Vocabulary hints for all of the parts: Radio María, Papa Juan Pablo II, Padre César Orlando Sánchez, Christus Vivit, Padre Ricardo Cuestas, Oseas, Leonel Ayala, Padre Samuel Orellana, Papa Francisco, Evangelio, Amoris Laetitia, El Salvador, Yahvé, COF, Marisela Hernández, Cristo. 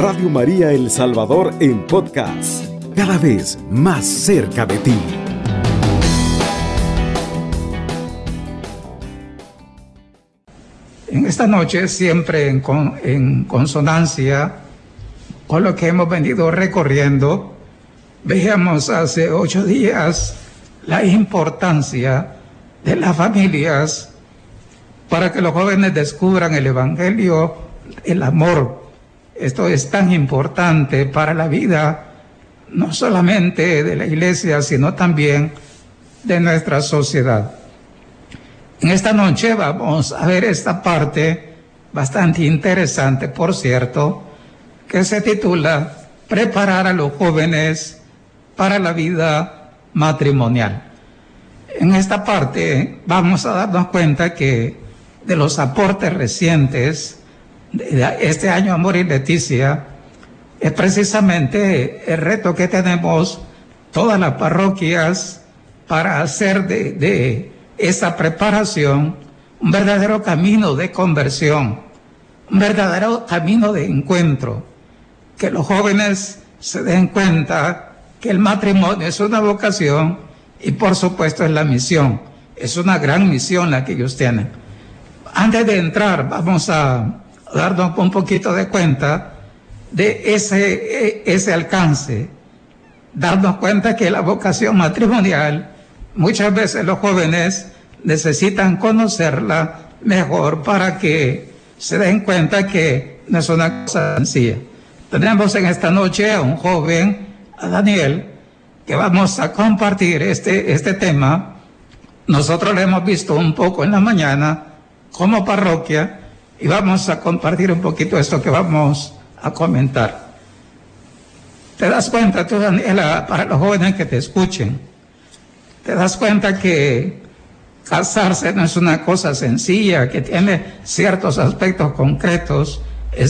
Radio María El Salvador en podcast, cada vez más cerca de ti. En esta noche, siempre en consonancia con lo que hemos venido recorriendo, veíamos hace 8 días la importancia de las familias para que los jóvenes descubran el Evangelio, el amor. Esto es tan importante para la vida, no solamente de la Iglesia, sino también de nuestra sociedad. En esta noche vamos a ver esta parte bastante interesante, por cierto, que se titula Preparar a los jóvenes para la vida matrimonial. En esta parte vamos a darnos cuenta que de los aportes recientes de este año Amoris Laetitia es precisamente el reto que tenemos todas las parroquias para hacer de esa preparación un verdadero camino de conversión, un verdadero camino de encuentro, que los jóvenes se den cuenta que el matrimonio es una vocación y por supuesto es la misión, es una gran misión la que ellos tienen. Antes de entrar vamos a darnos un poquito de cuenta de ese alcance, darnos cuenta que la vocación matrimonial muchas veces los jóvenes necesitan conocerla mejor para que se den cuenta que no es una cosa sencilla. Tenemos en esta noche a un joven, a Daniel, que vamos a compartir este tema. Nosotros lo hemos visto un poco en la mañana como parroquia, y vamos a compartir un poquito esto que vamos a comentar. Te das cuenta tú, Daniela, para los jóvenes que te escuchen, te das cuenta que casarse no es una cosa sencilla, que tiene ciertos aspectos concretos.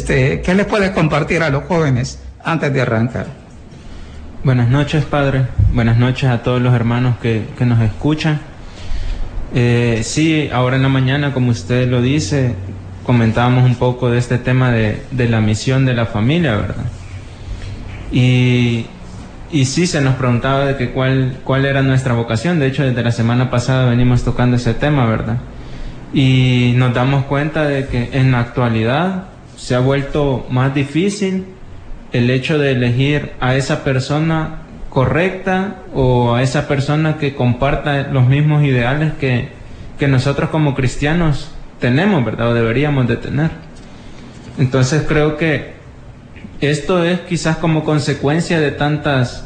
¿Qué les puedes compartir a los jóvenes antes de arrancar? Buenas noches, padre. Buenas noches a todos los hermanos que nos escuchan. Sí, ahora en la mañana, como usted lo dice, comentábamos un poco de este tema de la misión de la familia, ¿verdad? Y sí, se nos preguntaba de que cuál era nuestra vocación. De hecho, desde la semana pasada venimos tocando ese tema, ¿verdad? Y nos damos cuenta de que en la actualidad se ha vuelto más difícil el hecho de elegir a esa persona correcta o a esa persona que comparta los mismos ideales que nosotros como cristianos tenemos, ¿verdad? O deberíamos de tener. Entonces creo que esto es quizás como consecuencia de tantas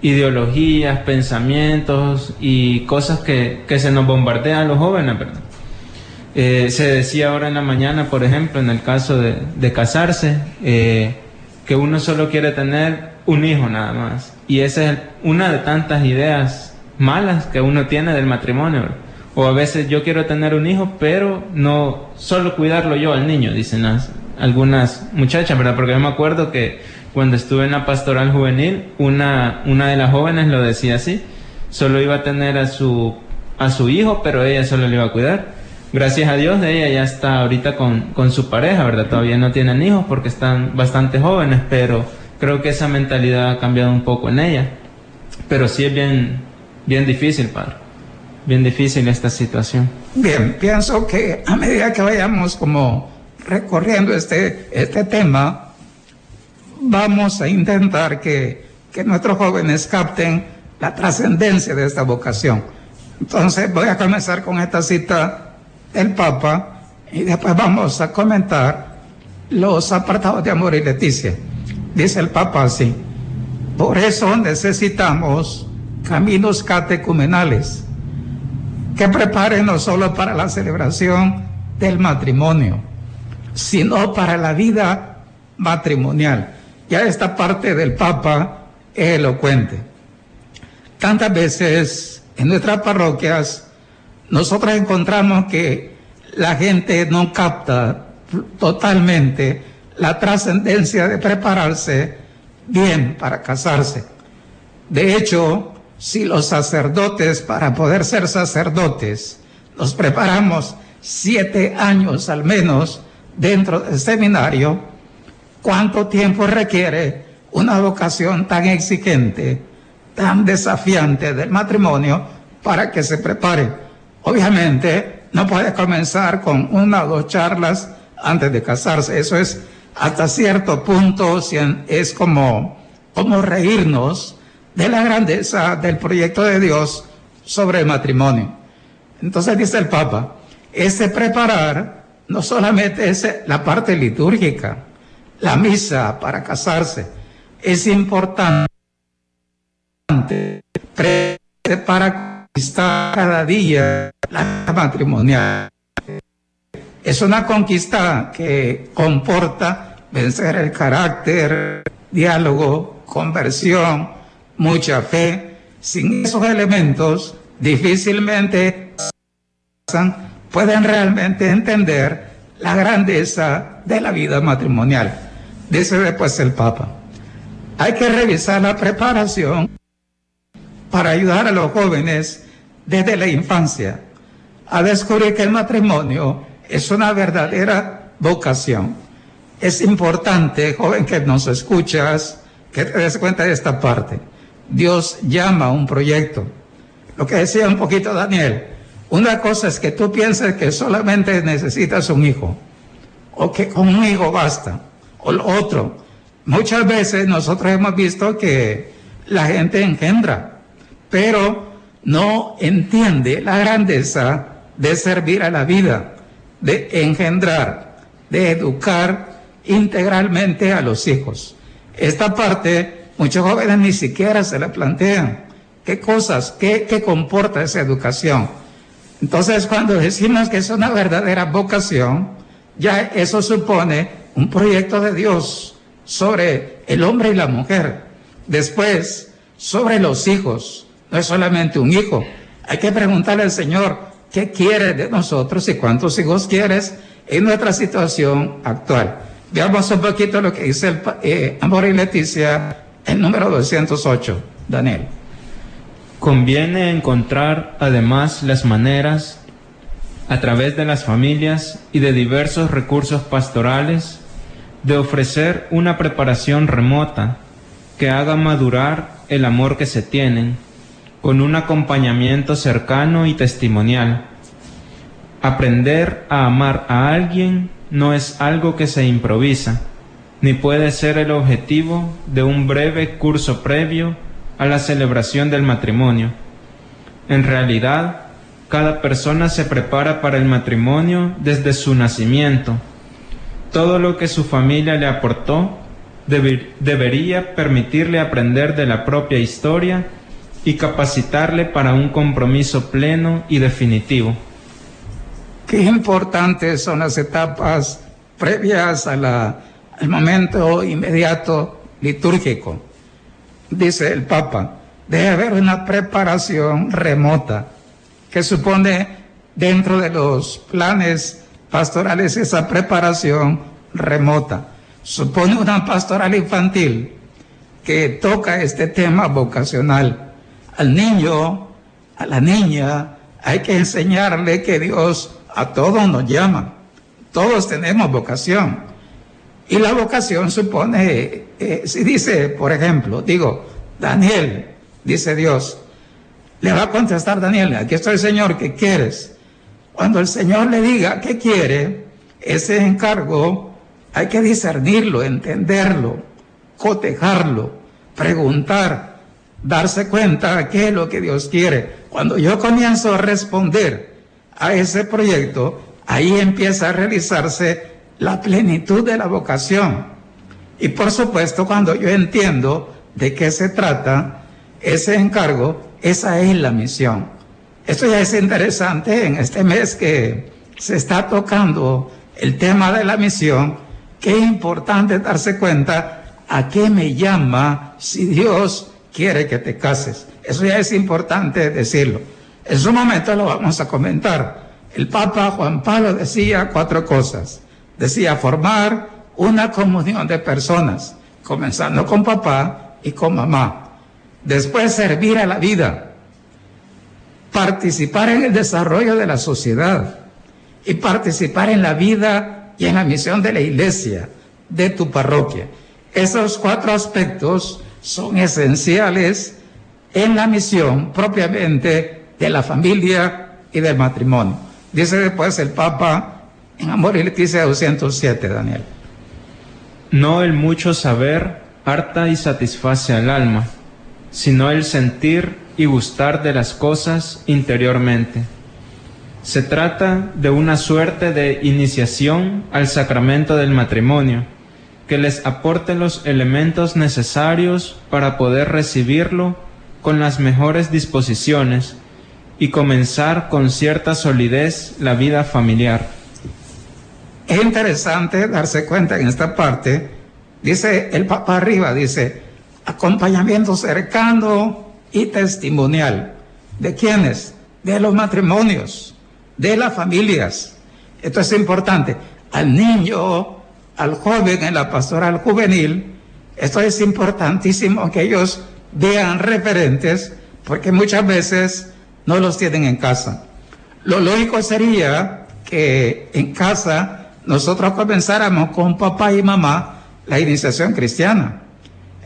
ideologías, pensamientos y cosas que se nos bombardean a los jóvenes, ¿verdad? Se decía ahora en la mañana, por ejemplo, en el caso de casarse, que uno solo quiere tener un hijo nada más. Y esa es una de tantas ideas malas que uno tiene del matrimonio, ¿verdad? O a veces yo quiero tener un hijo, pero no solo cuidarlo yo al niño, dicen algunas muchachas, ¿verdad? Porque yo me acuerdo que cuando estuve en la pastoral juvenil, una de las jóvenes lo decía así: solo iba a tener a su hijo, pero ella solo le iba a cuidar. Gracias a Dios, ella ya está ahorita con su pareja, ¿verdad? Todavía no tienen hijos porque están bastante jóvenes, pero creo que esa mentalidad ha cambiado un poco en ella. Pero sí es bien difícil, padre. Bien difícil esta situación. Bien, pienso que a medida que vayamos como recorriendo este tema, vamos a intentar que nuestros jóvenes capten la trascendencia de esta vocación. Entonces voy a comenzar con esta cita del Papa y después vamos a comentar los apartados de Amoris Laetitia. Dice el Papa así: por eso necesitamos caminos catecumenales que preparen no solo para la celebración del matrimonio, sino para la vida matrimonial. Ya esta parte del Papa es elocuente. Tantas veces en nuestras parroquias nosotros encontramos que la gente no capta totalmente la trascendencia de prepararse bien para casarse. De hecho, si los sacerdotes, para poder ser sacerdotes, nos preparamos 7 años al menos dentro del seminario, ¿Cuánto tiempo requiere una vocación tan exigente, tan desafiante del matrimonio para que se prepare? Obviamente no puede comenzar con una o dos charlas antes de casarse. Eso es hasta cierto punto, es como reírnos de la grandeza del proyecto de Dios sobre el matrimonio. Entonces dice el Papa, ese preparar no solamente es la parte litúrgica, la misa para casarse, es importante para conquistar cada día la vida matrimonial. Es una conquista que comporta vencer el carácter, diálogo, conversión, mucha fe. Sin esos elementos, difícilmente pueden realmente entender la grandeza de la vida matrimonial. Dice después el Papa, hay que revisar la preparación para ayudar a los jóvenes desde la infancia a descubrir que el matrimonio es una verdadera vocación. Es importante, joven que nos escuchas, que te des cuenta de esta parte. Dios llama a un proyecto. Lo que decía un poquito Daniel, una cosa es que tú pienses que solamente necesitas un hijo, o que con un hijo basta, o lo otro. Muchas veces nosotros hemos visto que la gente engendra, pero no entiende la grandeza de servir a la vida, de engendrar, de educar integralmente a los hijos. Esta parte muchos jóvenes ni siquiera se la plantean. ¿Qué cosas, qué comporta esa educación? Entonces, cuando decimos que es una verdadera vocación, ya eso supone un proyecto de Dios sobre el hombre y la mujer. Después, sobre los hijos. No es solamente un hijo. Hay que preguntarle al Señor, ¿qué quieres de nosotros y cuántos hijos quieres en nuestra situación actual? Veamos un poquito lo que dice el Amoris Laetitia, el número 208. Daniel. Conviene encontrar además las maneras, a través de las familias y de diversos recursos pastorales, de ofrecer una preparación remota que haga madurar el amor que se tienen, con un acompañamiento cercano y testimonial. Aprender a amar a alguien no es algo que se improvisa, ni puede ser el objetivo de un breve curso previo a la celebración del matrimonio. En realidad, cada persona se prepara para el matrimonio desde su nacimiento. Todo lo que su familia le aportó debería permitirle aprender de la propia historia y capacitarle para un compromiso pleno y definitivo. Qué importantes son las etapas previas al momento inmediato litúrgico. Dice el Papa, debe haber una preparación remota que supone dentro de los planes pastorales. Esa preparación remota supone una pastoral infantil que toca este tema vocacional. Al niño, a la niña, hay que enseñarle que Dios a todos nos llama. Todos tenemos vocación. Y la vocación supone, si dice, por ejemplo, Daniel, dice Dios, le va a contestar Daniel, aquí estoy, Señor, ¿qué quieres? Cuando el Señor le diga qué quiere, ese encargo hay que discernirlo, entenderlo, cotejarlo, preguntar, darse cuenta qué es lo que Dios quiere. Cuando yo comienzo a responder a ese proyecto, ahí empieza a realizarse la plenitud de la vocación. Y por supuesto, cuando yo entiendo de qué se trata ese encargo, esa es la misión. Esto ya es interesante en este mes que se está tocando el tema de la misión. Qué importante darse cuenta a qué me llama si Dios quiere que te cases. Eso ya es importante decirlo. En su momento lo vamos a comentar. El Papa Juan Pablo decía 4 cosas. Decía formar una comunión de personas, comenzando con papá y con mamá. Después servir a la vida, participar en el desarrollo de la sociedad y participar en la vida y en la misión de la iglesia, de tu parroquia. Esos cuatro aspectos son esenciales en la misión propiamente de la familia y del matrimonio. Dice después el Papa en Amoris Laetitia 207, Daniel. No el mucho saber harta y satisface al alma, sino el sentir y gustar de las cosas interiormente. Se trata de una suerte de iniciación al sacramento del matrimonio, que les aporte los elementos necesarios para poder recibirlo con las mejores disposiciones y comenzar con cierta solidez la vida familiar. Es interesante darse cuenta en esta parte, dice el Papa arriba, dice, acompañamiento cercano y testimonial. ¿De quiénes? De los matrimonios, de las familias. Esto es importante. Al niño, al joven, en la pastoral juvenil, esto es importantísimo que ellos vean referentes, porque muchas veces no los tienen en casa. Lo lógico sería que en casa nosotros comenzáramos con papá y mamá la iniciación cristiana.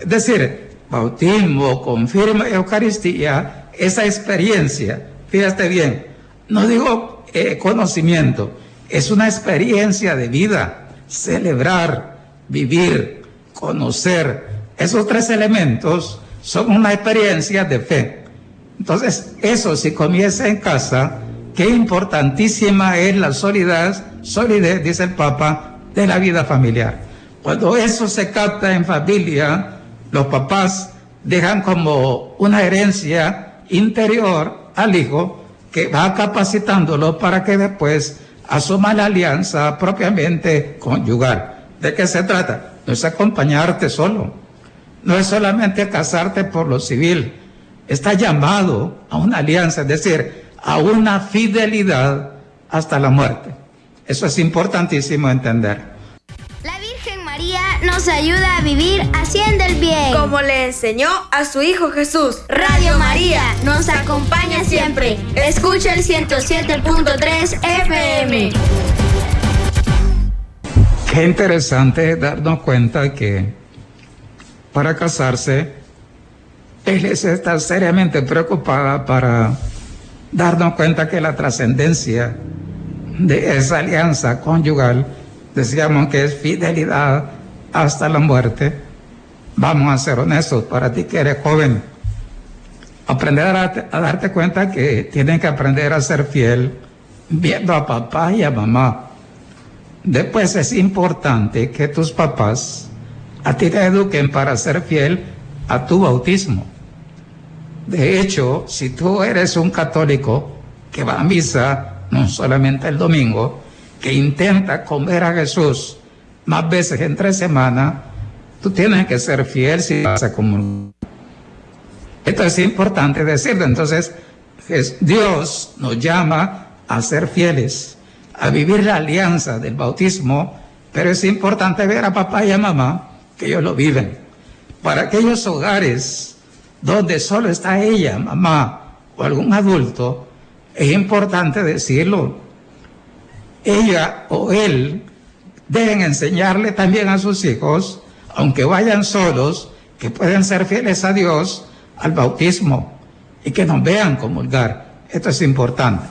Es decir, bautismo, confirma, Eucaristía, esa experiencia, fíjate bien, no digo conocimiento, es una experiencia de vida, celebrar, vivir, conocer. Esos tres elementos son una experiencia de fe. Entonces, eso si comienza en casa, qué importantísima es la solidez, dice el Papa, de la vida familiar. Cuando eso se capta en familia, los papás dejan como una herencia interior al hijo que va capacitándolo para que después asuma la alianza propiamente conyugal. ¿De qué se trata? No es acompañarte solo, no es solamente casarte por lo civil. Está llamado a una alianza, es decir, a una fidelidad hasta la muerte. Eso es importantísimo entender. La Virgen María nos ayuda a vivir haciendo el bien, como le enseñó a su Hijo Jesús. Radio María nos acompaña siempre. Escucha el 107.3 FM. Qué interesante darnos cuenta que para casarse, la Iglesia está seriamente preocupada para darnos cuenta que la trascendencia de esa alianza conyugal, decíamos que es fidelidad hasta la muerte. Vamos a ser honestos, para ti que eres joven, aprender a darte cuenta que tienen que aprender a ser fiel viendo a papá y a mamá. Después es importante que tus papás a ti te eduquen para ser fiel a tu bautismo. De hecho, si tú eres un católico que va a misa, no solamente el domingo, que intenta comer a Jesús más veces entre semana, tú tienes que ser fiel si vas a comulgar. Esto es importante decirlo. Entonces, Dios nos llama a ser fieles, a vivir la alianza del bautismo, pero es importante ver a papá y a mamá que ellos lo viven. Para aquellos hogares donde solo está ella, mamá o algún adulto, es importante decirlo. Ella o él deben enseñarle también a sus hijos, aunque vayan solos, que pueden ser fieles a Dios, al bautismo, y que nos vean comulgar. Esto es importante.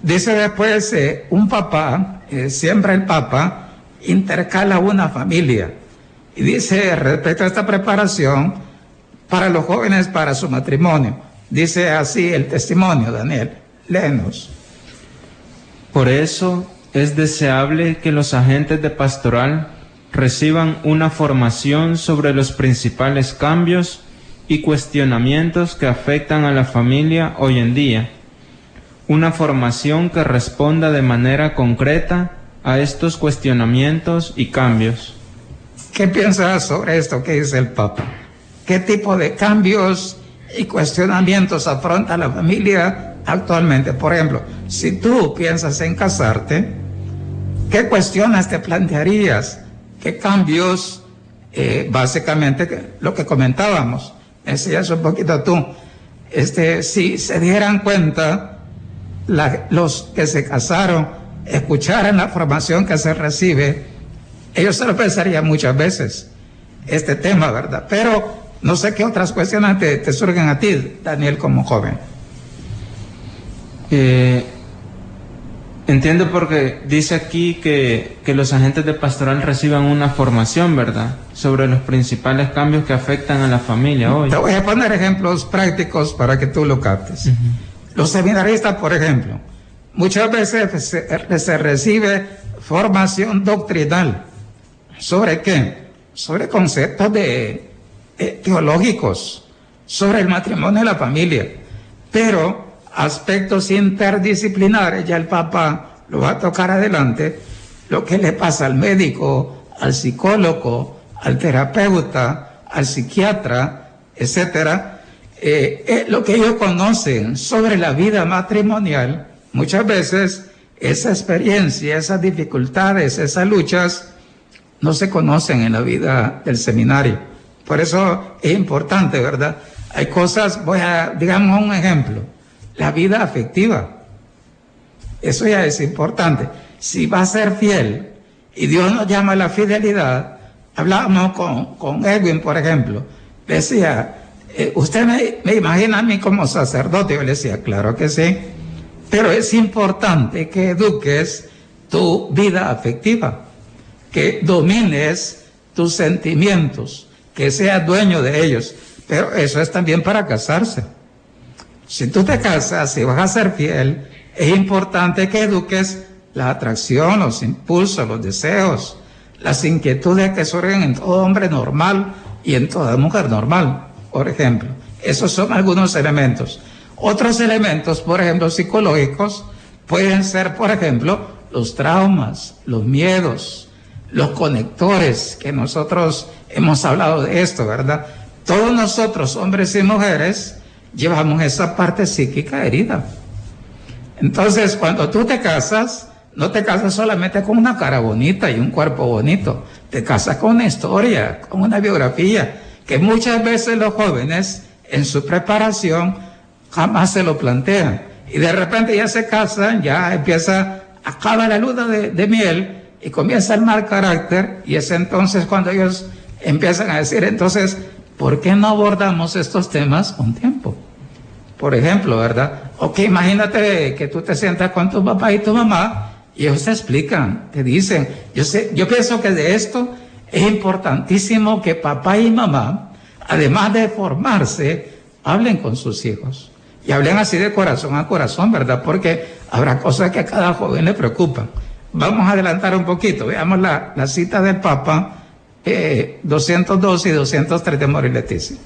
Dice después, un papá, siempre el Papa, intercala una familia. Y dice respecto a esta preparación para los jóvenes para su matrimonio, dice así el testimonio, Daniel, léenos. Por eso es deseable que los agentes de pastoral reciban una formación sobre los principales cambios y cuestionamientos que afectan a la familia hoy en día. Una formación que responda de manera concreta a estos cuestionamientos y cambios. ¿Qué piensas sobre esto que dice el Papa? ¿Qué tipo de cambios y cuestionamientos afronta la familia actualmente? Por ejemplo, si tú piensas en casarte, ¿qué cuestiones te plantearías? ¿Qué cambios? Básicamente lo que comentábamos, decías un poquito tú, si se dieran cuenta los que se casaron, escucharan la formación que se recibe, Yo se lo pensaría muchas veces, este tema, ¿verdad? Pero no sé qué otras cuestiones te surgen a ti, Daniel, como joven. Entiendo, porque dice aquí que los agentes de pastoral reciban una formación, ¿verdad?, sobre los principales cambios que afectan a la familia hoy. Te voy a poner ejemplos prácticos para que tú lo captes. Uh-huh. Los seminaristas, por ejemplo, muchas veces se recibe formación doctrinal. ¿Sobre qué? Sobre conceptos teológicos, sobre el matrimonio y la familia, pero aspectos interdisciplinares, ya el Papa lo va a tocar adelante, lo que le pasa al médico, al psicólogo, al terapeuta, al psiquiatra, etcétera, lo que ellos conocen sobre la vida matrimonial, muchas veces esa experiencia, esas dificultades, esas luchas, no se conocen en la vida del seminario. Por eso es importante, ¿verdad? Hay cosas, digamos un ejemplo, la vida afectiva. Eso ya es importante. Si va a ser fiel, y Dios nos llama a la fidelidad, hablábamos con Edwin, por ejemplo, decía, ¿usted me imagina a mí como sacerdote? Yo le decía, claro que sí, pero es importante que eduques tu vida afectiva, que domines tus sentimientos, que seas dueño de ellos, pero eso es también para casarse. Si tú te casas, si vas a ser fiel, es importante que eduques la atracción, los impulsos, los deseos, las inquietudes que surgen en todo hombre normal y en toda mujer normal, por ejemplo. Esos son algunos elementos. Otros elementos, por ejemplo, psicológicos, pueden ser, por ejemplo, los traumas, los miedos, los conectores, que nosotros hemos hablado de esto, ¿verdad? Todos nosotros, hombres y mujeres, llevamos esa parte psíquica herida. Entonces, cuando tú te casas, no te casas solamente con una cara bonita y un cuerpo bonito, te casas con una historia, con una biografía, que muchas veces los jóvenes, en su preparación, jamás se lo plantean. Y de repente ya se casan, ya acaba la luna de miel, y comienza el mal carácter, y es entonces cuando ellos empiezan a decir, entonces, ¿por qué no abordamos estos temas con tiempo? Por ejemplo, ¿verdad? O que imagínate que tú te sientas con tu papá y tu mamá, y ellos te explican, te dicen, yo pienso que de esto es importantísimo que papá y mamá, además de formarse, hablen con sus hijos, y hablen así de corazón a corazón, ¿verdad? Porque habrá cosas que a cada joven le preocupan. Vamos a adelantar un poquito, veamos la cita del Papa 202 y 203 de Amoris Laetitia.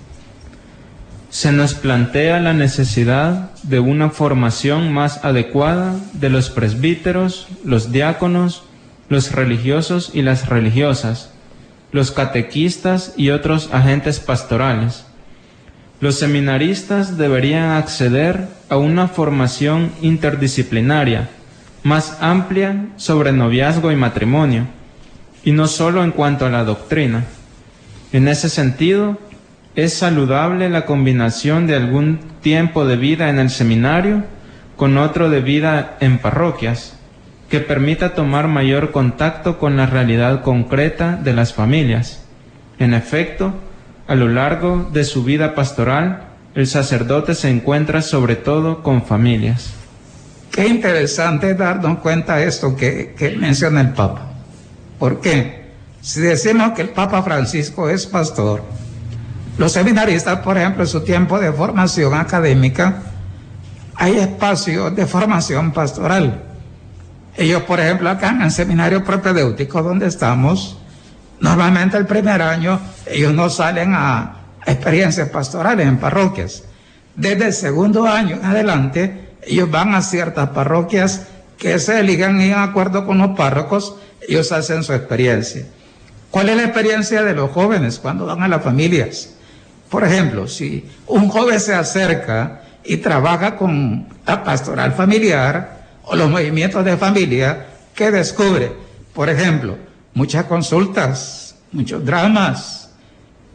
Se nos plantea la necesidad de una formación más adecuada de los presbíteros, los diáconos, los religiosos y las religiosas, los catequistas y otros agentes pastorales. Los seminaristas deberían acceder a una formación interdisciplinaria, más amplia sobre noviazgo y matrimonio, y no solo en cuanto a la doctrina. En ese sentido, es saludable la combinación de algún tiempo de vida en el seminario con otro de vida en parroquias, que permita tomar mayor contacto con la realidad concreta de las familias. En efecto, a lo largo de su vida pastoral, el sacerdote se encuentra sobre todo con familias. Qué interesante darnos cuenta de esto que menciona el Papa. ¿Por qué? Si decimos que el Papa Francisco es pastor, los seminaristas, por ejemplo, en su tiempo de formación académica, hay espacios de formación pastoral. Ellos, por ejemplo, acá en el seminario propedéutico donde estamos, normalmente el primer año ellos no salen a experiencias pastorales en parroquias. Desde el segundo año en adelante, ellos van a ciertas parroquias que se eligen en acuerdo con los párrocos, ellos hacen su experiencia. ¿Cuál es la experiencia de los jóvenes cuando van a las familias? Por ejemplo, si un joven se acerca y trabaja con la pastoral familiar o los movimientos de familia, ¿qué descubre? Por ejemplo, muchas consultas, muchos dramas,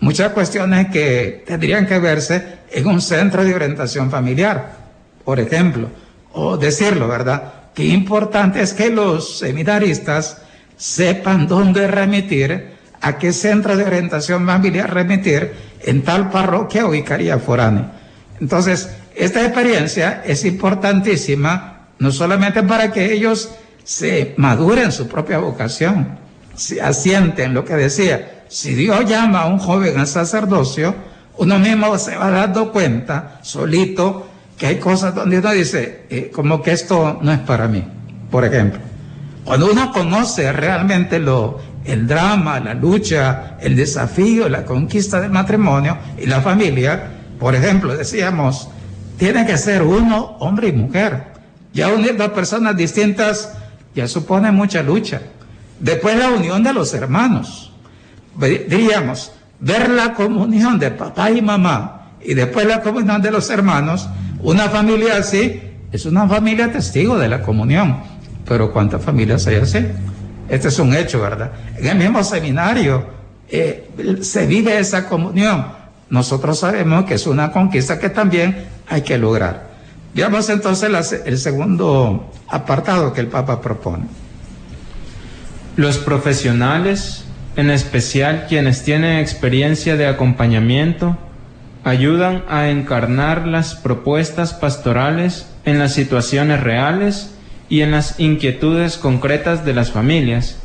muchas cuestiones que tendrían que verse en un centro de orientación familiar. Por ejemplo, o decirlo, ¿verdad? Qué importante es que los seminaristas sepan dónde remitir, a qué centro de orientación familiar remitir en tal parroquia o vicaría foránea. Entonces, esta experiencia es importantísima, no solamente para que ellos se maduren su propia vocación, se asienten lo que decía. Si Dios llama a un joven al sacerdocio, uno mismo se va dando cuenta, solito, que hay cosas donde uno dice, como que esto no es para mí, por ejemplo. Cuando uno conoce realmente el drama, la lucha, el desafío, la conquista del matrimonio y la familia, por ejemplo, decíamos, tiene que ser uno, hombre y mujer. Ya unir dos personas distintas ya supone mucha lucha. Después la unión de los hermanos. Diríamos, ver la comunión de papá y mamá y después la comunión de los hermanos, una familia así es una familia testigo de la comunión. Pero ¿cuántas familias hay así? Este es un hecho, ¿verdad? En el mismo seminario se vive esa comunión. Nosotros sabemos que es una conquista que también hay que lograr. Veamos entonces el segundo apartado que el Papa propone. Los profesionales, en especial quienes tienen experiencia de acompañamiento, ayudan a encarnar las propuestas pastorales en las situaciones reales y en las inquietudes concretas de las familias.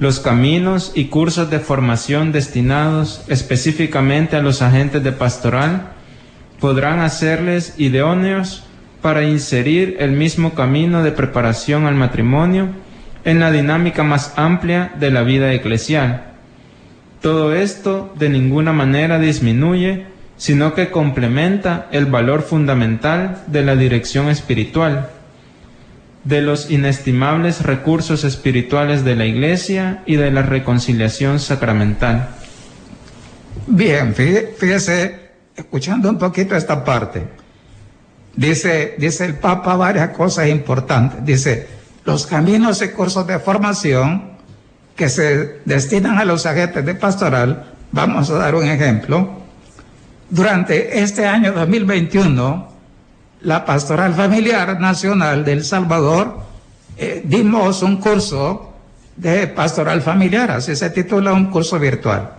Los caminos y cursos de formación destinados específicamente a los agentes de pastoral podrán hacerles idóneos para inserir el mismo camino de preparación al matrimonio en la dinámica más amplia de la vida eclesial. Todo esto de ninguna manera disminuye, sino que complementa el valor fundamental de la dirección espiritual, de los inestimables recursos espirituales de la Iglesia y de la reconciliación sacramental. Bien, fíjese, escuchando un poquito esta parte, dice el Papa varias cosas importantes. Dice, los caminos y cursos de formación que se destinan a los agentes de pastoral, vamos a dar un ejemplo. Durante este año 2021, la Pastoral Familiar Nacional de El Salvador, dimos un curso de pastoral familiar, así se titula, un curso virtual.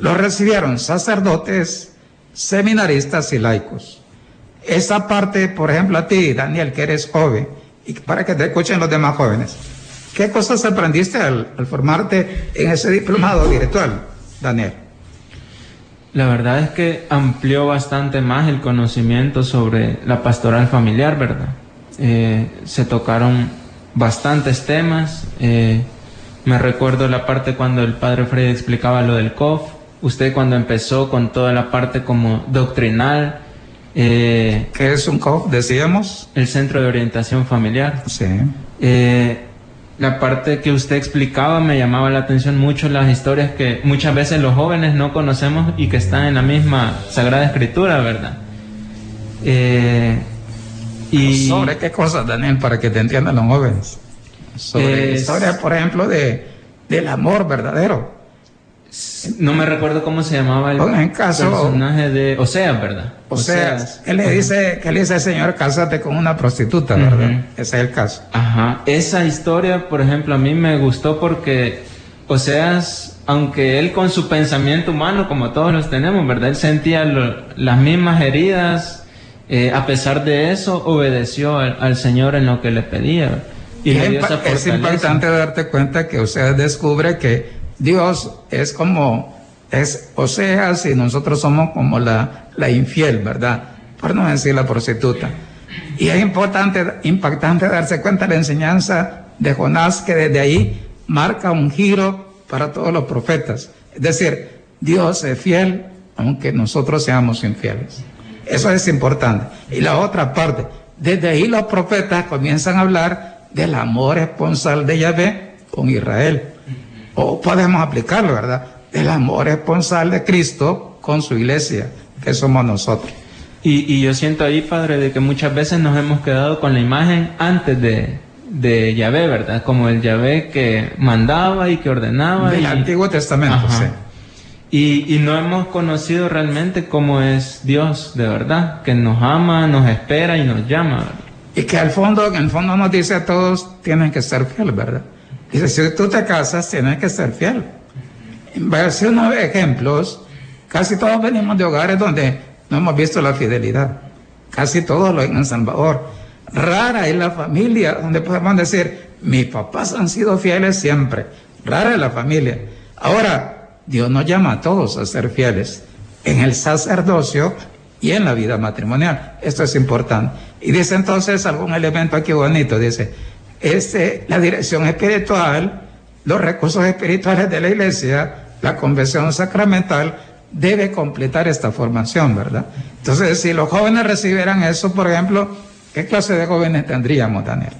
Lo recibieron sacerdotes, seminaristas y laicos. Esa parte, por ejemplo, a ti, Daniel, que eres joven, y para que te escuchen los demás jóvenes, ¿qué cosas aprendiste al formarte en ese diplomado virtual, Daniel? La verdad es que amplió bastante más el conocimiento sobre la pastoral familiar, ¿verdad? Se tocaron bastantes temas. Me recuerdo la parte cuando el padre Freddy explicaba lo del COF. Usted cuando empezó con toda la parte como doctrinal. ¿Qué es un COF, decíamos? El Centro de Orientación Familiar. Sí. La parte que usted explicaba me llamaba la atención mucho, las historias que muchas veces los jóvenes no conocemos y que están en la misma Sagrada Escritura, ¿verdad? Y ¿sobre qué cosas, Daniel, para que te entiendan los jóvenes? Sobre historias, por ejemplo, del amor verdadero. No me recuerdo cómo se llamaba el personaje de Oseas, ¿verdad? Oseas, él le dice, señor, cásate con una prostituta, ¿verdad? Uh-huh. Ese es el caso. Ajá. Esa historia, por ejemplo, a mí me gustó porque Oseas, aunque él con su pensamiento humano, como todos los tenemos, ¿verdad? Él sentía las mismas heridas, a pesar de eso, obedeció al Señor en lo que le pedía. Y le dio esa fortaleza. Es importante darte cuenta que Oseas descubre que Dios es como es Oseas y nosotros somos como la infiel, ¿verdad? Por no decir la prostituta. Y es impactante darse cuenta de la enseñanza de Jonás, que desde ahí marca un giro para todos los profetas. Es decir, Dios es fiel aunque nosotros seamos infieles. Eso es importante. Y la otra parte, desde ahí los profetas comienzan a hablar del amor esponsal de Yahvé con Israel. O podemos aplicarlo, ¿verdad? El amor esponsal de Cristo con su Iglesia, que somos nosotros. Y yo siento ahí, Padre, de que muchas veces nos hemos quedado con la imagen antes de Yahvé, ¿verdad? Como el Yahvé que mandaba y que ordenaba. Del Antiguo Testamento, ajá. Sí. Y no hemos conocido realmente cómo es Dios, de verdad, que nos ama, nos espera y nos llama, ¿verdad? Y que en el fondo nos dice a todos, tienen que ser fieles, ¿verdad? Dice, si tú te casas, tienes que ser fiel. Voy a hacer unos ejemplos. Casi todos venimos de hogares donde no hemos visto la fidelidad. Casi todos en El Salvador. Rara es la familia donde podemos decir, mis papás han sido fieles siempre. Rara es la familia. Ahora, Dios nos llama a todos a ser fieles en el sacerdocio y en la vida matrimonial. Esto es importante. Y dice entonces algún elemento aquí bonito, dice, la dirección espiritual, los recursos espirituales de la iglesia, la convención sacramental, debe completar esta formación, ¿verdad? Entonces, si los jóvenes recibieran eso, por ejemplo, ¿qué clase de jóvenes tendríamos, Daniel?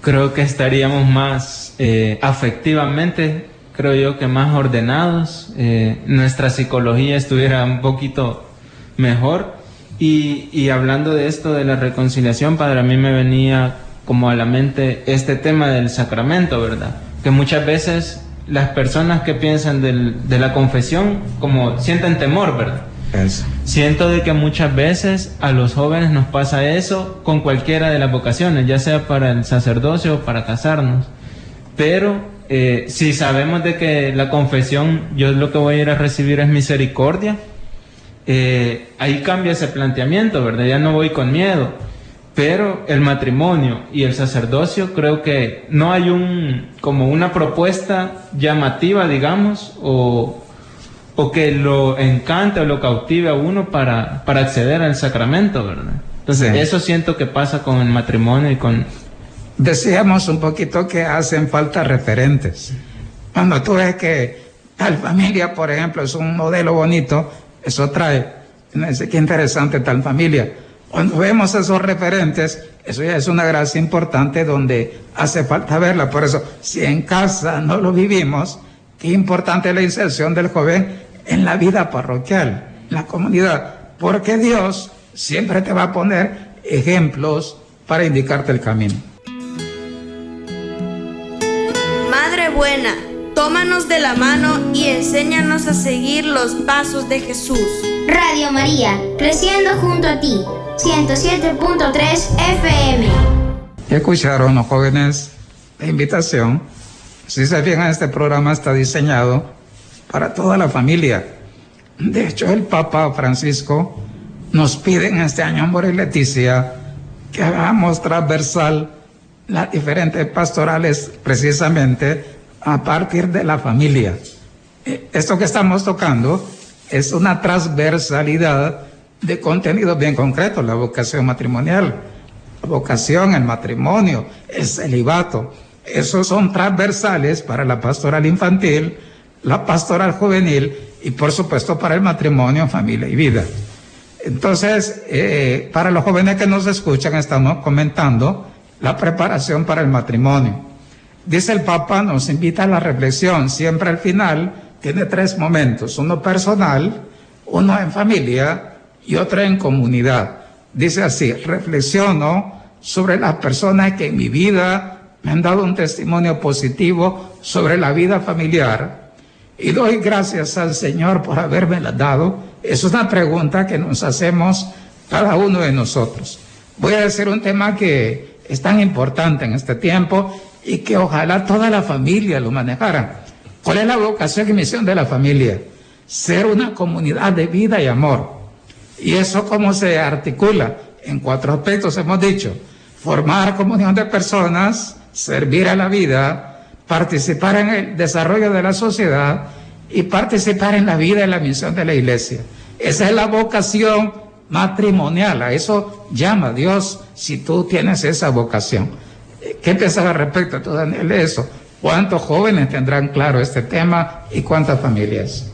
Creo que estaríamos más afectivamente, creo yo que más ordenados, nuestra psicología estuviera un poquito mejor. Y hablando de esto de la reconciliación, padre, a mí me venía como a la mente este tema del sacramento, ¿verdad? Que muchas veces las personas que piensan de la confesión como sienten temor, ¿verdad? Eso. Siento de que muchas veces a los jóvenes nos pasa eso con cualquiera de las vocaciones, ya sea para el sacerdocio o para casarnos, pero si sabemos de que la confesión, yo lo que voy a ir a recibir es misericordia, ahí cambia ese planteamiento, ¿verdad? Ya no voy con miedo. Pero el matrimonio y el sacerdocio, creo que no hay como una propuesta llamativa, digamos, o que lo encante o lo cautive a uno para acceder al sacramento, ¿verdad? Entonces, sí, eso siento que pasa con el matrimonio y con... Decíamos un poquito que hacen falta referentes. Cuando tú ves que tal familia, por ejemplo, es un modelo bonito, eso trae, qué interesante tal familia. Cuando vemos esos referentes, eso ya es una gracia importante donde hace falta verla. Por eso, si en casa no lo vivimos, qué importante la inserción del joven en la vida parroquial, en la comunidad. Porque Dios siempre te va a poner ejemplos para indicarte el camino. Madre buena, tómanos de la mano y enséñanos a seguir los pasos de Jesús. Radio María, creciendo junto a ti. 107.3 FM. Escucharon los jóvenes la invitación. Si se fijan, este programa está diseñado para toda la familia. De hecho, el Papa Francisco nos pide en este año Amoris Laetitia que hagamos transversal las diferentes pastorales precisamente a partir de la familia. Esto que estamos tocando es una transversalidad de contenidos bien concretos, la vocación matrimonial, la vocación, el matrimonio, el celibato. Esos son transversales para la pastoral infantil, la pastoral juvenil y por supuesto para el matrimonio, familia y vida. Entonces, para los jóvenes que nos escuchan, estamos comentando la preparación para el matrimonio. Dice el Papa, nos invita a la reflexión, siempre al final tiene tres momentos, uno personal, uno en familia y otra en comunidad. Dice así, reflexiono sobre las personas que en mi vida me han dado un testimonio positivo sobre la vida familiar y doy gracias al Señor por habérmelas dado. Es una pregunta que nos hacemos cada uno de nosotros. Voy a decir un tema que es tan importante en este tiempo y que ojalá toda la familia lo manejara. ¿Cuál es la vocación y misión de la familia? Ser una comunidad de vida y amor. ¿Y eso cómo se articula? En cuatro aspectos hemos dicho: formar comunión de personas, servir a la vida, participar en el desarrollo de la sociedad y participar en la vida y la misión de la iglesia. Esa es la vocación matrimonial, a eso llama Dios si tú tienes esa vocación. ¿Qué piensas al respecto tú, Daniel, de eso? ¿Cuántos jóvenes tendrán claro este tema y cuántas familias?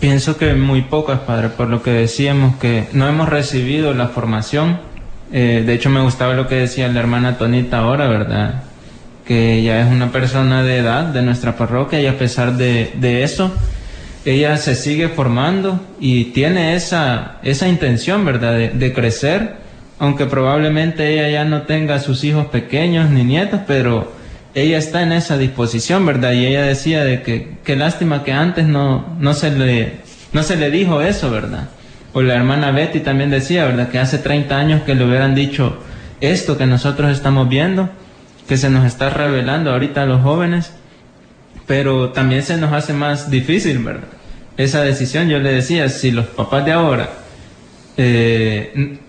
Pienso que muy pocas, padre, por lo que decíamos que no hemos recibido la formación. De hecho, me gustaba lo que decía la hermana Tonita ahora, ¿verdad? Que ella es una persona de edad de nuestra parroquia y a pesar de eso, ella se sigue formando y tiene esa intención, ¿verdad? De crecer, aunque probablemente ella ya no tenga sus hijos pequeños ni nietos, pero ella está en esa disposición, ¿verdad? Y ella decía de que qué lástima que antes no se le dijo eso, ¿verdad? O la hermana Betty también decía, ¿verdad? Que hace 30 años que le hubieran dicho esto que nosotros estamos viendo que se nos está revelando ahorita a los jóvenes, pero también se nos hace más difícil, ¿verdad? Esa decisión. Yo le decía, si los papás de ahora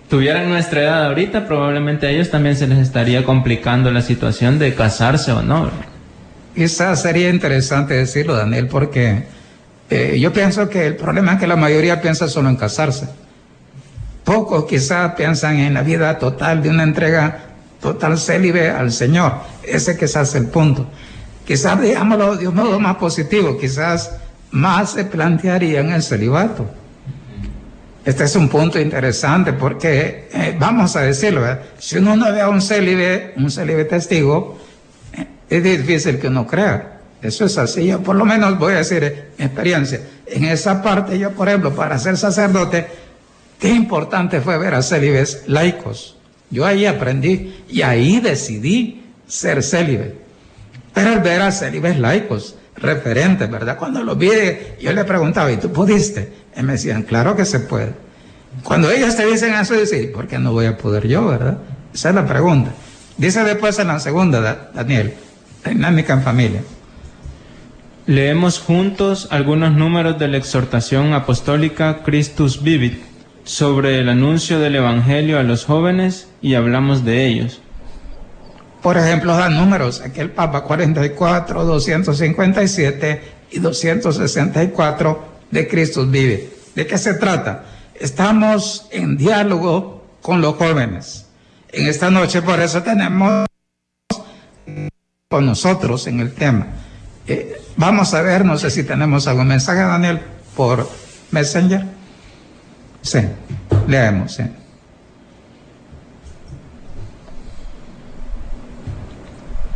tuvieran nuestra edad ahorita, probablemente a ellos también se les estaría complicando la situación de casarse o no, ¿verdad? Quizás sería interesante decirlo, Daniel, porque yo pienso que el problema es que la mayoría piensa solo en casarse. Pocos quizás piensan en la vida total, de una entrega total célibe al Señor. Ese quizás es el punto. Quizás, digámoslo de un modo más positivo, quizás más se plantearían el celibato. Este es un punto interesante porque, vamos a decirlo, ¿verdad? Si uno no ve a un célibe testigo, es difícil que uno crea. Eso es así. Yo por lo menos voy a decir mi experiencia. En esa parte yo, por ejemplo, para ser sacerdote, qué importante fue ver a célibes laicos. Yo ahí aprendí y ahí decidí ser célibe. Pero al ver a célibes laicos, referentes, ¿verdad? Cuando los vi, yo les preguntaba, ¿y tú pudiste? Y me decían, claro que se puede. Cuando ellos te dicen eso, dicen, ¿por qué no voy a poder yo, verdad? Esa es la pregunta. Dice después en la segunda, Daniel, dinámica en familia. Leemos juntos algunos números de la exhortación apostólica Christus Vivit sobre el anuncio del Evangelio a los jóvenes y hablamos de ellos. Por ejemplo, dan números, aquí el Papa 44, 257 y 264 de Christus Vivit. ¿De qué se trata? Estamos en diálogo con los jóvenes. En esta noche, por eso tenemos con nosotros en el tema. Vamos a ver, no sé si tenemos algún mensaje, Daniel, por Messenger. Sí, leemos, sí.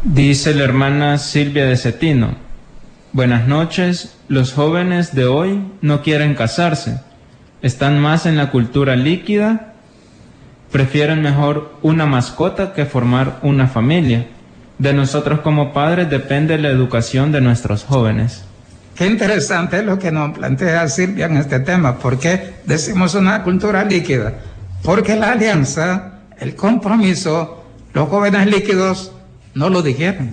Dice la hermana Silvia de Cetino: buenas noches, los jóvenes de hoy no quieren casarse, están más en la cultura líquida, prefieren mejor una mascota que formar una familia. De nosotros como padres depende la educación de nuestros jóvenes. Qué interesante lo que nos plantea Silvia en este tema. ¿Por qué decimos una cultura líquida? Porque la alianza, el compromiso, los jóvenes líquidos no lo dijeron.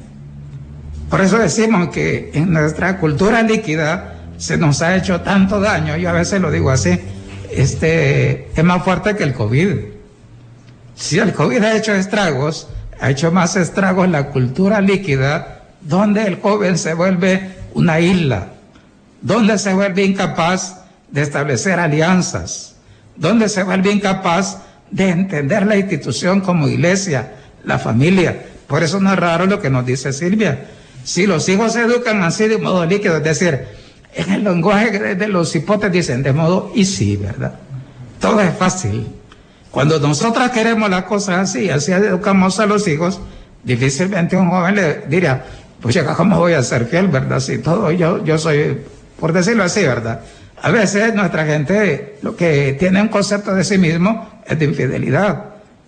Por eso decimos que en nuestra cultura líquida se nos ha hecho tanto daño. Yo a veces lo digo así, es más fuerte que el COVID. Si el COVID ha hecho estragos, ha hecho más estragos la cultura líquida, donde el joven se vuelve una isla, donde se vuelve incapaz de establecer alianzas, donde se vuelve incapaz de entender la institución como iglesia, la familia. Por eso no es raro lo que nos dice Silvia. Si los hijos se educan así de modo líquido, es decir, en el lenguaje de los hipotes dicen de modo easy, ¿verdad? Todo es fácil. Cuando nosotros queremos las cosas así, así educamos a los hijos, difícilmente un joven le diría, pues ¿cómo voy a ser fiel, verdad? Si todo yo soy, por decirlo así, ¿verdad? A veces nuestra gente lo que tiene un concepto de sí mismo es de infidelidad.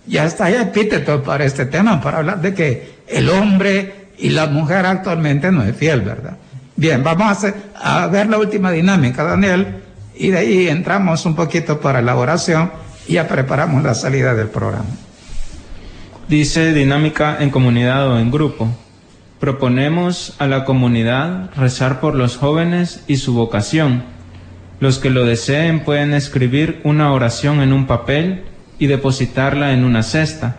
Ya está, hay epítetos para este tema, para hablar de que el hombre y la mujer actualmente no es fiel, ¿verdad? Bien, vamos a ver la última dinámica, Daniel, y de ahí entramos un poquito para la oración. Ya preparamos la salida del programa. Dice dinámica en comunidad o en grupo. Proponemos a la comunidad rezar por los jóvenes y su vocación. Los que lo deseen pueden escribir una oración en un papel y depositarla en una cesta.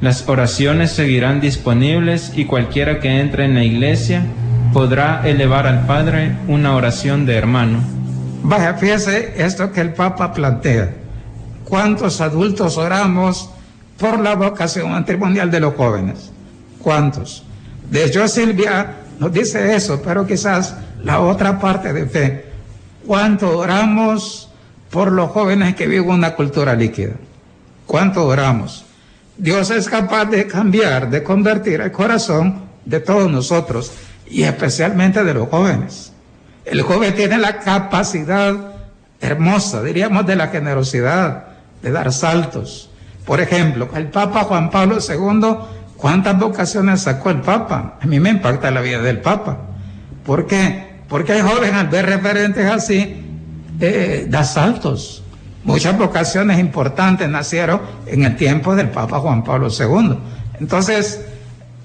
Las oraciones seguirán disponibles y cualquiera que entre en la iglesia podrá elevar al Padre una oración de hermano. Vaya, fíjese esto que el Papa plantea. ¿Cuántos adultos oramos por la vocación matrimonial de los jóvenes? ¿Cuántos? De hecho, Silvia nos dice eso, pero quizás la otra parte de fe. ¿Cuánto oramos por los jóvenes que viven una cultura líquida? ¿Cuánto oramos? Dios es capaz de cambiar, de convertir el corazón de todos nosotros, y especialmente de los jóvenes. El joven tiene la capacidad hermosa, diríamos, de la generosidad, de dar saltos. Por ejemplo, el Papa Juan Pablo II, ¿cuántas vocaciones sacó el Papa? A mí me impacta la vida del Papa. ¿Por qué? Porque hay jóvenes, al ver referentes así, da saltos. Muchas vocaciones importantes nacieron en el tiempo del Papa Juan Pablo II. Entonces,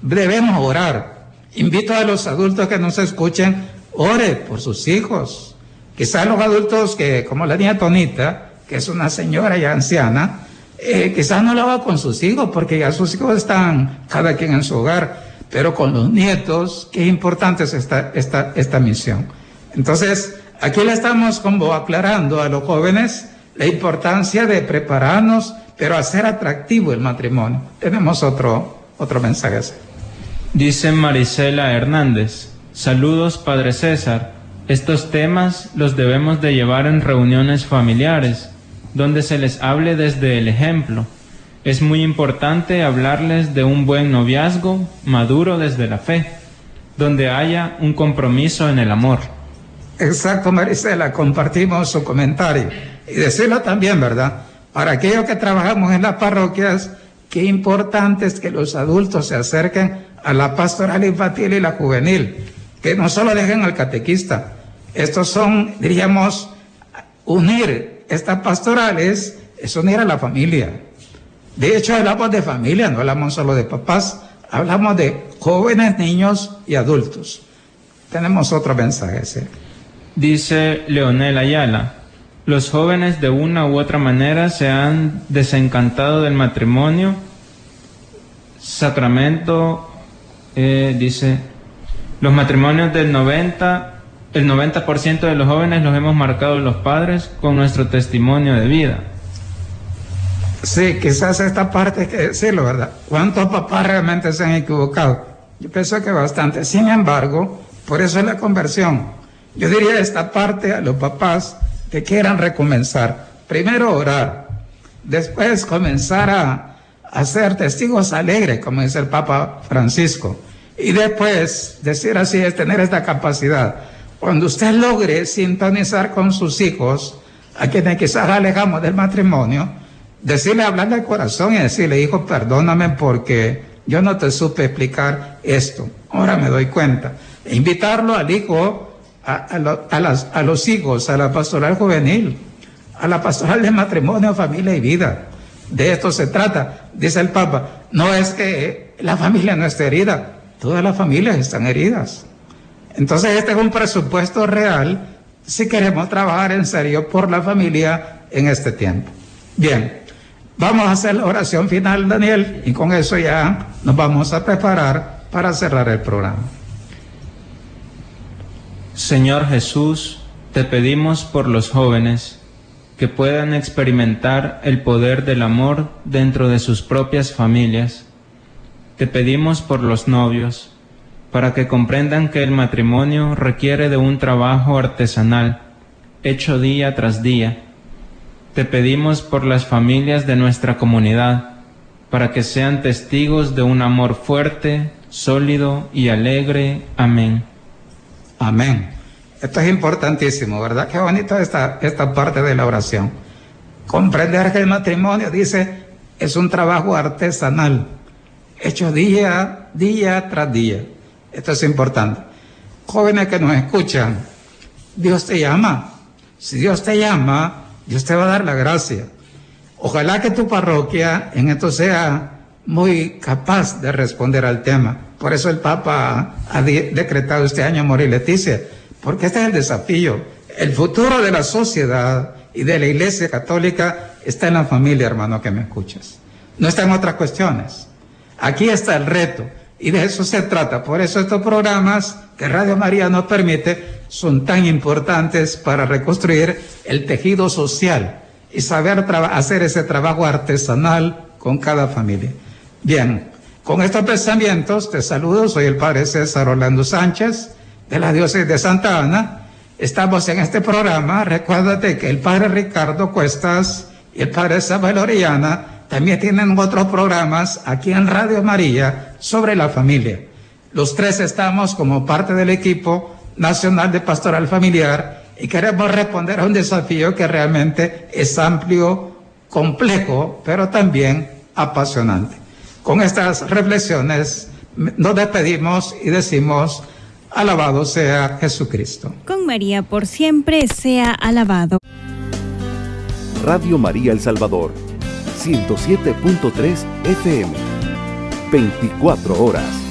debemos orar. Invito a los adultos que nos escuchen, ore por sus hijos. Quizás los adultos que, como la niña Tonita, que es una señora ya anciana, quizás no la va con sus hijos, porque ya sus hijos están cada quien en su hogar, pero con los nietos, qué importante es esta misión. Entonces, aquí le estamos como aclarando a los jóvenes la importancia de prepararnos, pero hacer atractivo el matrimonio. Tenemos otro mensaje. Dice Marisela Hernández: saludos, Padre César. Estos temas los debemos de llevar en reuniones familiares, donde se les hable desde el ejemplo. Es muy importante hablarles de un buen noviazgo maduro desde la fe, donde haya un compromiso en el amor. Exacto, Marisela, compartimos su comentario. Y decirlo también, ¿verdad? Para aquellos que trabajamos en las parroquias, qué importante es que los adultos se acerquen a la pastoral infantil y la juvenil, que no solo dejen al catequista. Estos son, diríamos, unir estas pastorales, es unir a la familia. De hecho, hablamos de familia, no hablamos solo de papás, hablamos de jóvenes, niños y adultos. Tenemos otro mensaje, ¿sí? Dice Leonel Ayala: los jóvenes de una u otra manera se han desencantado del matrimonio, sacramento, dice... los matrimonios del 90% de los jóvenes los hemos marcado los padres con nuestro testimonio de vida. Sí, quizás esta parte hay que decirlo, ¿verdad? ¿Cuántos papás realmente se han equivocado? Yo pienso que bastante. Sin embargo, por eso es la conversión. Yo diría esta parte a los papás que quieran recomenzar. Primero orar, después comenzar a ser testigos alegres, como dice el Papa Francisco. Y después, decir así, es tener esta capacidad. Cuando usted logre sintonizar con sus hijos, a quienes quizás alejamos del matrimonio, decirle, hablarle al corazón y decirle: hijo, perdóname porque yo no te supe explicar esto, ahora me doy cuenta. E invitarlo al hijo, a los hijos, a la pastoral juvenil, a la pastoral de matrimonio, familia y vida. De esto se trata, dice el Papa. No es que la familia no esté herida, todas las familias están heridas. Entonces, este es un presupuesto real si queremos trabajar en serio por la familia en este tiempo. Bien, vamos a hacer la oración final, Daniel, y con eso ya nos vamos a preparar para cerrar el programa. Señor Jesús, te pedimos por los jóvenes que puedan experimentar el poder del amor dentro de sus propias familias. Te pedimos por los novios, para que comprendan que el matrimonio requiere de un trabajo artesanal, hecho día tras día. Te pedimos por las familias de nuestra comunidad, para que sean testigos de un amor fuerte, sólido y alegre. Amén. Amén. Esto es importantísimo, ¿verdad? Qué bonito esta parte de la oración. Comprender que el matrimonio, dice, es un trabajo artesanal, hecho día tras día. Esto es importante. Jóvenes que nos escuchan, Dios te llama. Si Dios te llama, Dios te va a dar la gracia. Ojalá que tu parroquia en esto sea muy capaz de responder al tema. Por eso el Papa ha decretado este año Amoris Laetitia, porque este es el desafío. El futuro de la sociedad y de la Iglesia Católica está en la familia, hermano, que me escuchas. No está en otras cuestiones. Aquí está el reto, y de eso se trata. Por eso estos programas que Radio María nos permite son tan importantes para reconstruir el tejido social y saber hacer ese trabajo artesanal con cada familia. Bien, con estos pensamientos te saludo. Soy el Padre César Orlando Sánchez, de la Diócesis de Santa Ana. Estamos en este programa. Recuérdate que el Padre Ricardo Cuestas y el Padre Samuel Orellana también tienen otros programas aquí en Radio María sobre la familia. Los tres estamos como parte del equipo nacional de pastoral familiar y queremos responder a un desafío que realmente es amplio, complejo, pero también apasionante. Con estas reflexiones nos despedimos y decimos: alabado sea Jesucristo. Con María por siempre sea alabado. Radio María El Salvador, 107.3 FM, 24 horas.